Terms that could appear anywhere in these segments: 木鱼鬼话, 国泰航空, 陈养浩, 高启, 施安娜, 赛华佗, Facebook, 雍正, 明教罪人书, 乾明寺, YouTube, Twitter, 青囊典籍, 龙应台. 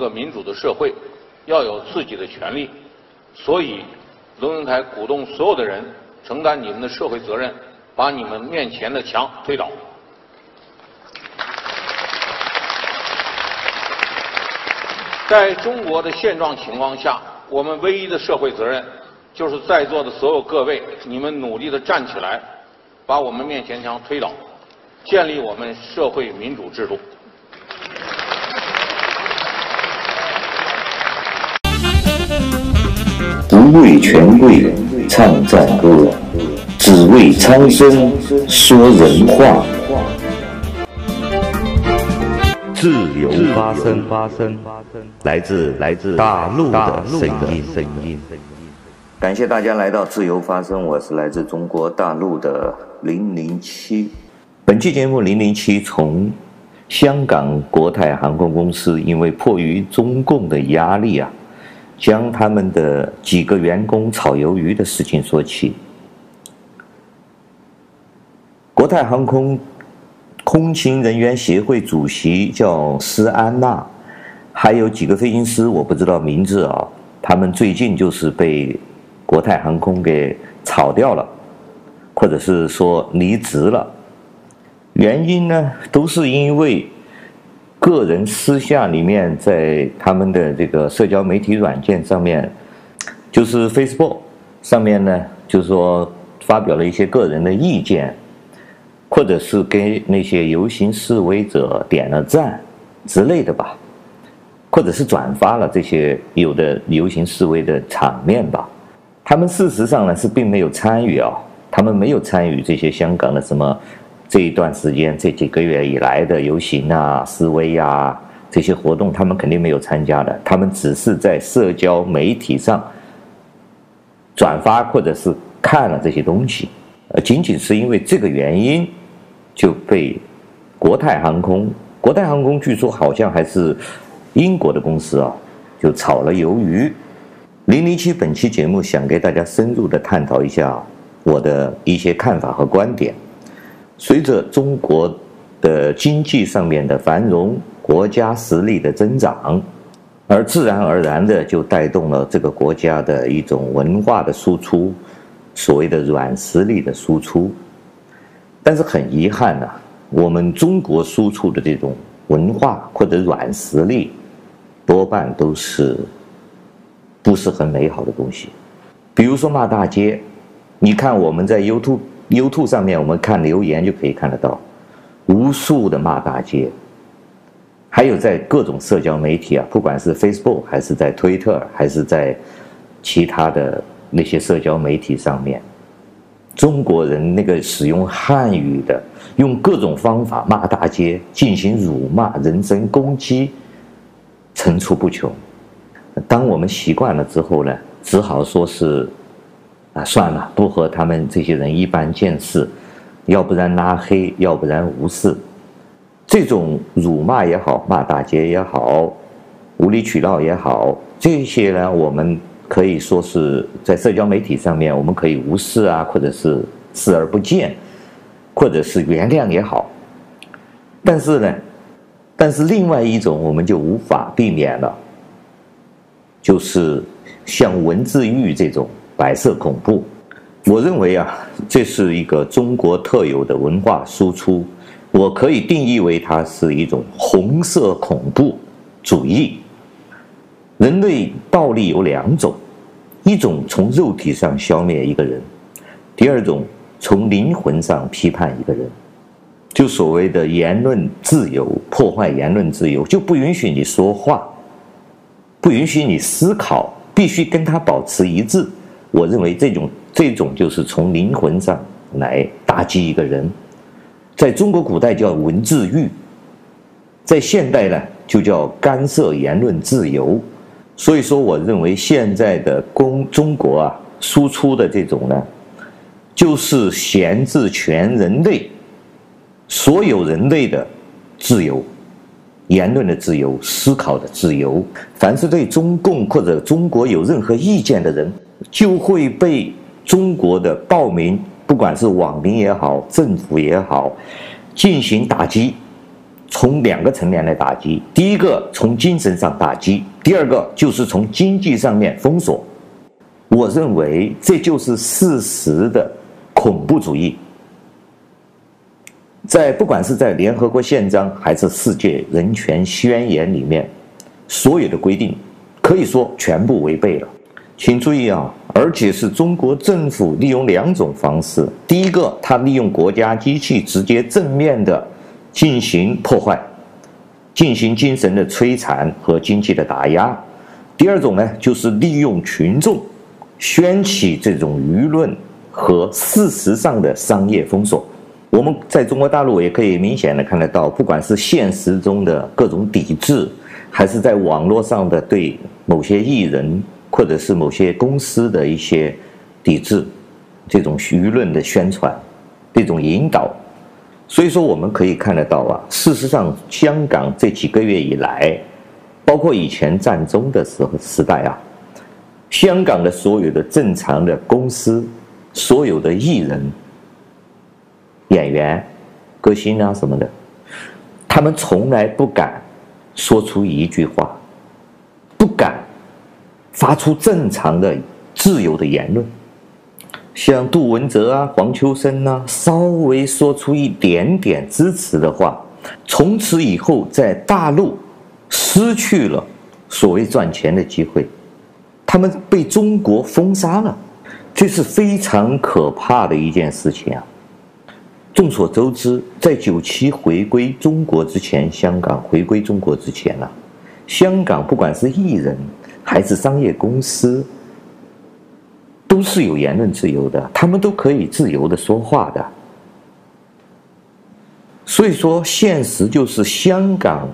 个民主的社会要有自己的权利，所以龙应台鼓动所有的人承担你们的社会责任，把你们面前的墙推倒。在中国的现状情况下，我们唯一的社会责任就是在座的所有各位，你们努力的站起来，把我们面前墙推倒，建立我们社会民主制度。不为权贵唱赞歌，只为苍生说人话。自由发声，来自大陆的声音。感谢大家来到自由发声，我是来自中国大陆的007。本期节目007从香港国泰航空公司，因为迫于中共的压力啊，将他们的几个员工炒鱿鱼的事情说起。国泰航空空勤人员协会主席叫施安娜，还有几个飞行师我不知道名字啊，他们最近就是被国泰航空给炒掉了，或者是说离职了。原因呢，都是因为个人私下里面在他们的这个社交媒体软件上面，就是 Facebook 上面呢，就是说发表了一些个人的意见，或者是给那些游行示威者点了赞之类的吧，或者是转发了这些有的游行示威的场面吧。他们事实上呢是并没有参与啊，他们没有参与这些香港的什么这一段时间这几个月以来的游行啊、示威啊这些活动，他们肯定没有参加的。他们只是在社交媒体上转发或者是看了这些东西，仅是因为这个原因就被国泰航空据说好像还是英国的公司啊，就炒了鱿鱼。007本期节目想给大家深入的探讨一下我的一些看法和观点。随着中国的经济上面的繁荣，国家实力的增长，而自然而然的就带动了这个国家的一种文化的输出，所谓的软实力的输出。但是很遗憾啊，我们中国输出的这种文化或者软实力多半都是不是很美好的东西。比如说骂大街，你看我们在 YouTube 上面我们看留言就可以看得到无数的骂大街，还有在各种社交媒体啊，不管是 Facebook 还是在 Twitter 还是在其他的那些社交媒体上面，中国人那个使用汉语的用各种方法骂大街，进行辱骂、人身攻击层出不穷。当我们习惯了之后呢，只好说是算了，不和他们这些人一般见识，要不然拉黑，要不然无视。这种辱骂也好，骂大街也好，无理取闹也好，这些呢我们可以说是在社交媒体上面我们可以无视啊，或者是视而不见，或者是原谅也好。但是另外一种我们就无法避免了，就是像文字狱这种白色恐怖。我认为啊，这是一个中国特有的文化输出，我可以定义为它是一种红色恐怖主义。人类暴力有两种，一种从肉体上消灭一个人，第二种从灵魂上批判一个人，就所谓的言论自由，破坏言论自由，就不允许你说话，不允许你思考，必须跟他保持一致。我认为这种就是从灵魂上来打击一个人，在中国古代叫文字狱，在现代呢就叫干涉言论自由。所以说我认为现在的中国啊输出的这种呢，就是闲置全人类所有人类的自由，言论的自由，思考的自由。凡是对中共或者中国有任何意见的人，就会被中国的暴民，不管是网民也好，政府也好，进行打击，从两个层面来打击，第一个从精神上打击，第二个就是从经济上面封锁。我认为这就是事实的恐怖主义，在不管是在联合国宪章还是世界人权宣言里面，所有的规定可以说全部违背了。请注意啊，而且是中国政府利用两种方式，第一个，它利用国家机器直接正面的进行破坏，进行精神的摧残和经济的打压；第二种呢，就是利用群众掀起这种舆论和事实上的商业封锁。我们在中国大陆也可以明显的看得到，不管是现实中的各种抵制，还是在网络上的对某些艺人或者是某些公司的一些抵制，这种舆论的宣传，这种引导。所以说我们可以看得到啊，事实上香港这几个月以来，包括以前战中的时代啊，香港的所有的正常的公司，所有的艺人、演员、歌星啊什么的，他们从来不敢说出一句话，不敢发出正常的自由的言论。像杜汶泽啊、黄秋生啊，稍微说出一点点支持的话，从此以后在大陆失去了所谓赚钱的机会，他们被中国封杀了，这是非常可怕的一件事情啊。众所周知，在97回归中国之前，香港回归中国之前啊，香港不管是艺人还是商业公司都是有言论自由的，他们都可以自由的说话的。所以说现实就是香港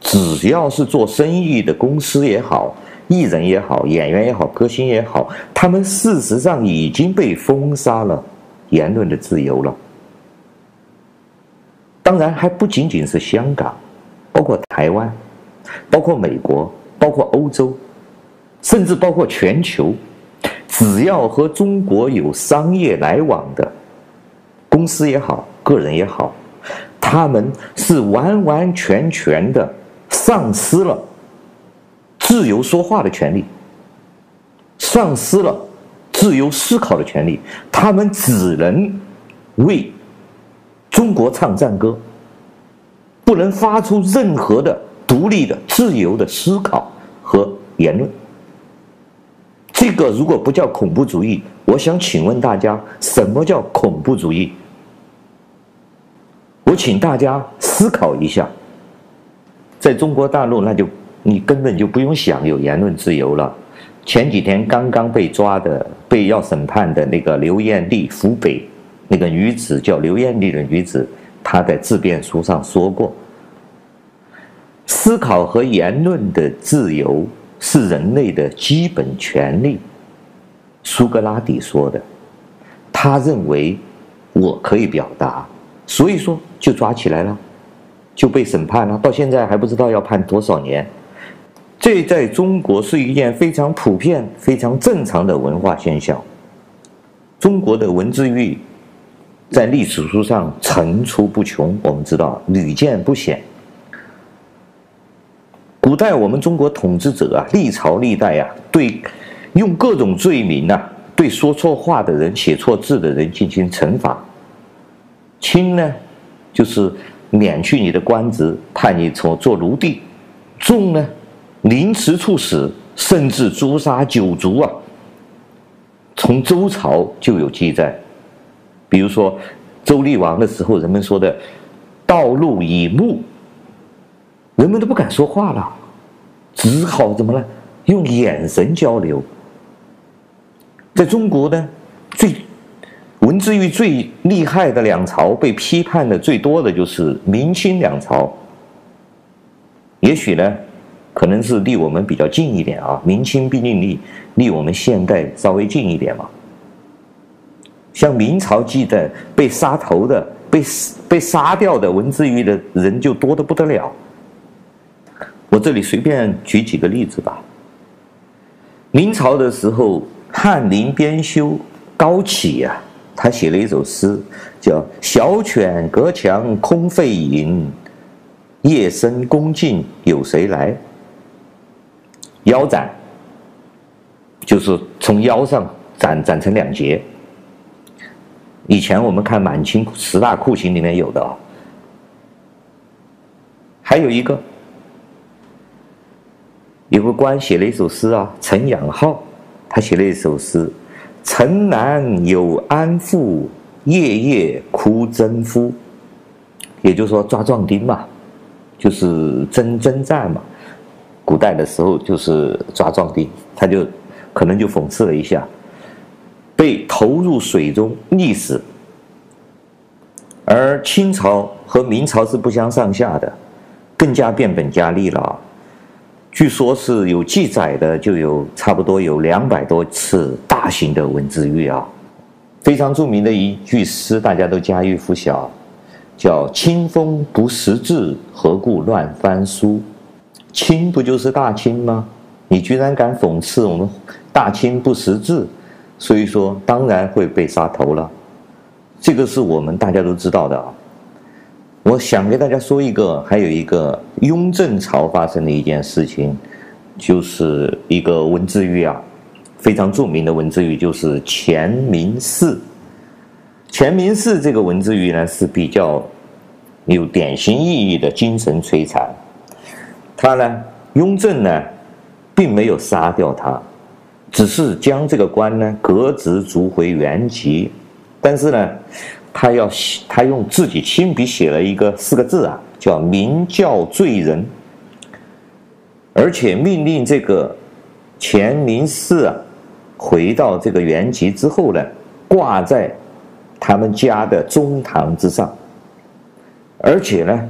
只要是做生意的公司也好，艺人也好，演员也好，歌星也好，他们事实上已经被封杀了言论的自由了。当然还不仅仅是香港，包括台湾，包括美国，包括欧洲，甚至包括全球，只要和中国有商业来往的公司也好，个人也好，他们是完完全全的丧失了自由说话的权利，丧失了自由思考的权利，他们只能为中国唱赞歌，不能发出任何的独立的自由的思考和言论。这个如果不叫恐怖主义，我想请问大家，什么叫恐怖主义？我请大家思考一下。在中国大陆，那就你根本就不用想有言论自由了。前几天刚刚被抓的、被要审判的那个刘艳丽，湖北那个女子叫刘艳丽的女子，她在自辩书上说过，思考和言论的自由是人类的基本权利，苏格拉底说的。他认为我可以表达，所以说就抓起来了，就被审判了，到现在还不知道要判多少年。这在中国是一件非常普遍、非常正常的文化现象。中国的文字狱在历史书上层出不穷，我们知道屡见不鲜。古代我们中国统治者啊，历朝历代啊，对用各种罪名啊，对说错话的人、写错字的人进行惩罚。轻呢，就是免去你的官职，判你做奴隶；重呢，凌迟处死，甚至诛杀九族啊。从周朝就有记载，比如说周厉王的时候，人们说的“道路以目”，人们都不敢说话了，只好怎么呢？用眼神交流。在中国呢，最文字狱最厉害的两朝，被批判的最多的就是明清两朝。也许呢，可能是离我们比较近一点啊，明清毕竟离我们现代稍微近一点嘛。像明朝记载被杀头的、被杀掉的文字狱的人就多得不得了。我这里随便举几个例子吧。明朝的时候，翰林编修高启啊，他写了一首诗，叫“小犬隔墙空费饮，夜深宫禁有谁来？腰斩就是从腰上斩成两截。以前我们看满清十大酷刑里面有的啊，还有一个，有个官写了一首诗啊，陈养浩他写了一首诗：“城南有安妇，夜夜哭征夫。”也就是说抓壮丁嘛，就是征战嘛。古代的时候就是抓壮丁，他就可能就讽刺了一下，被投入水中溺死。而清朝和明朝是不相上下的，更加变本加厉了啊。据说是有记载的，就有差不多有200多次大型的文字狱啊。非常著名的一句诗，大家都家喻户晓，叫“清风不识字，何故乱翻书”。清不就是大清吗？你居然敢讽刺我们大清不识字，所以说当然会被杀头了。这个是我们大家都知道的啊。我想给大家说一个，还有一个雍正朝发生的一件事情，就是一个文字狱啊，非常著名的文字狱，就是乾明寺。乾明寺这个文字狱呢，是比较有典型意义的精神摧残。他呢，雍正呢，并没有杀掉他，只是将这个官呢革职逐回原籍，但是呢，他用自己亲笔写了一个4个字啊，叫“明教罪人”，而且命令这个乾明寺啊，回到这个原籍之后呢，挂在他们家的中堂之上，而且呢，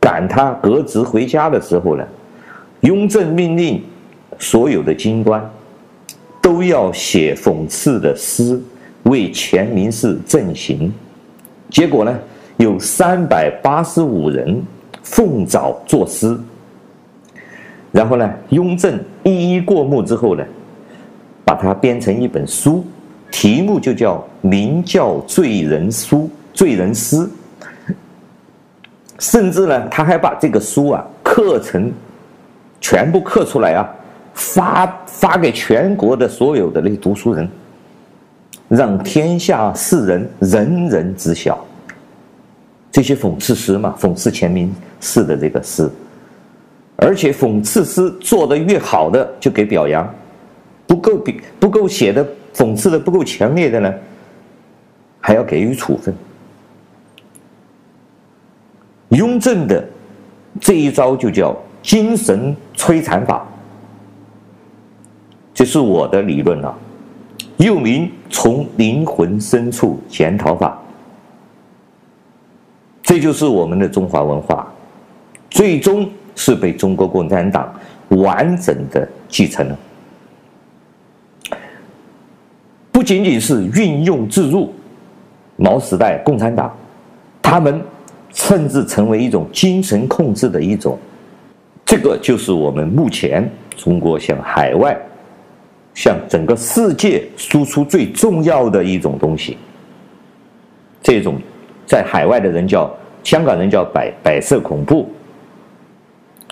赶他革职回家的时候呢，雍正命令所有的京官都要写讽刺的诗，为乾明寺正行。结果呢，有385人奉诏作诗，然后呢，雍正一一过目之后呢，把它编成一本书，题目就叫《明教罪人书》罪人诗。甚至呢，他还把这个书啊刻成，全部刻出来啊，发给全国的所有的那些读书人，让天下士人人人知晓这些讽刺诗嘛，讽刺乾明寺的这个诗。而且讽刺诗做得越好的就给表扬，不够写的讽刺的不够强烈的呢，还要给予处分。雍正的这一招就叫精神摧残法，这是我的理论啊，又名从灵魂深处检讨法。这就是我们的中华文化，最终是被中国共产党完整的继承了。不仅仅是运用自入，毛时代共产党他们甚至成为一种精神控制的一种，这个就是我们目前中国向海外向整个世界输出最重要的一种东西。这种在海外的人叫香港人叫白色恐怖，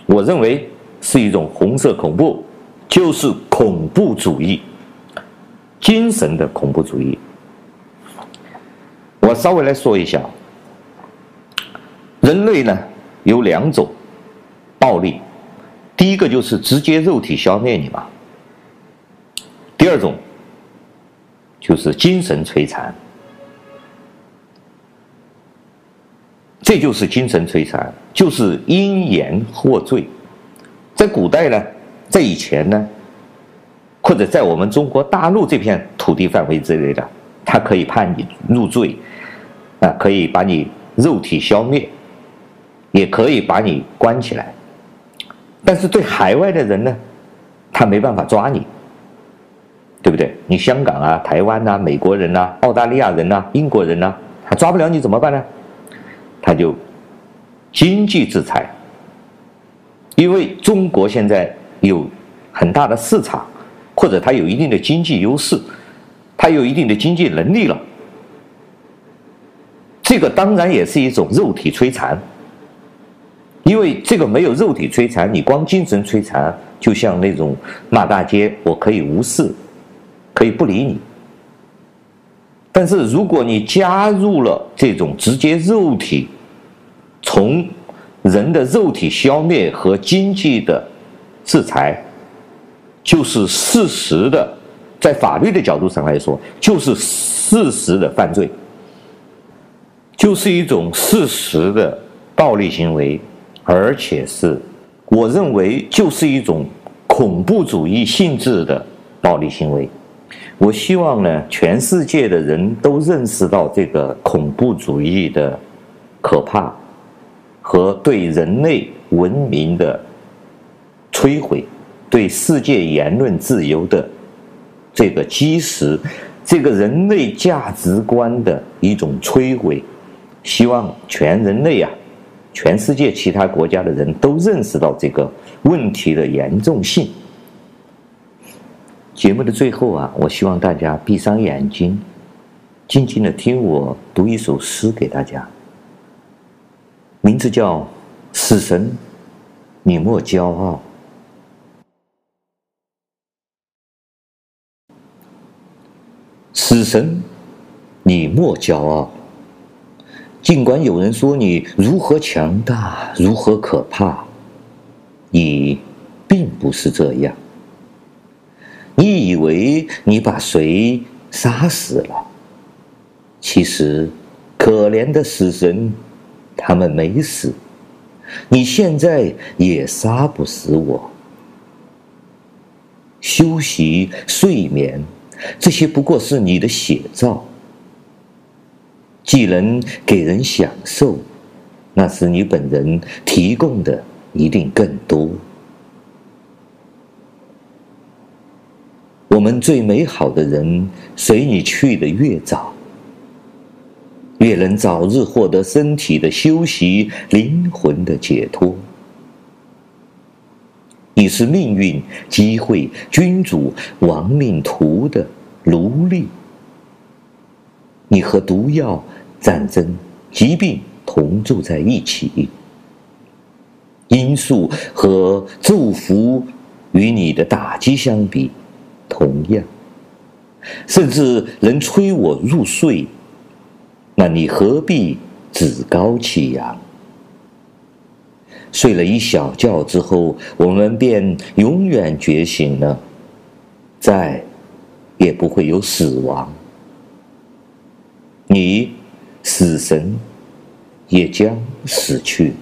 我认为是一种红色恐怖，就是恐怖主义，精神的恐怖主义。我稍微来说一下，人类呢有2种暴力，第一个就是直接肉体消灭你嘛，第2种就是精神摧残。这就是精神摧残，就是因言获罪。在古代呢，在以前呢，或者在我们中国大陆这片土地范围之内的，他可以判你入罪啊，可以把你肉体消灭，也可以把你关起来。但是对海外的人呢，他没办法抓你，对不对？你香港啊、台湾啊、美国人啊、澳大利亚人啊、英国人啊，他抓不了你怎么办呢？他就经济制裁。因为中国现在有很大的市场，或者他有一定的经济优势，他有一定的经济能力了。这个当然也是一种肉体摧残，因为这个没有肉体摧残，你光精神摧残，就像那种骂大街，我可以无视，可以不理你。但是如果你加入了这种直接肉体，从人的肉体消灭和经济的制裁，就是事实的，在法律的角度上来说，就是事实的犯罪，就是一种事实的暴力行为，而且是我认为就是一种恐怖主义性质的暴力行为。我希望呢，全世界的人都认识到这个恐怖主义的可怕和对人类文明的摧毁，对世界言论自由的这个基石，这个人类价值观的一种摧毁。希望全人类啊，全世界其他国家的人都认识到这个问题的严重性。节目的最后啊，我希望大家闭上眼睛，静静的听我读一首诗给大家，名字叫《死神，你莫骄傲》。死神，你莫骄傲。尽管有人说你如何强大，如何可怕，你并不是这样。你以为你把谁杀死了，其实可怜的死神，他们没死。你现在也杀不死我。休息、睡眠，这些不过是你的写照，既能给人享受，那是你本人提供的一定更多。我们最美好的人，随你去的越早，越能早日获得身体的休息，灵魂的解脱。你是命运、机会、君主、亡命徒的奴隶。你和毒药、战争、疾病同住在一起，因素和祝福与你的打击相比，同样，甚至能催我入睡。那你何必趾高气扬？睡了一小觉之后，我们便永远觉醒了，再也不会有死亡。你，死神，也将死去。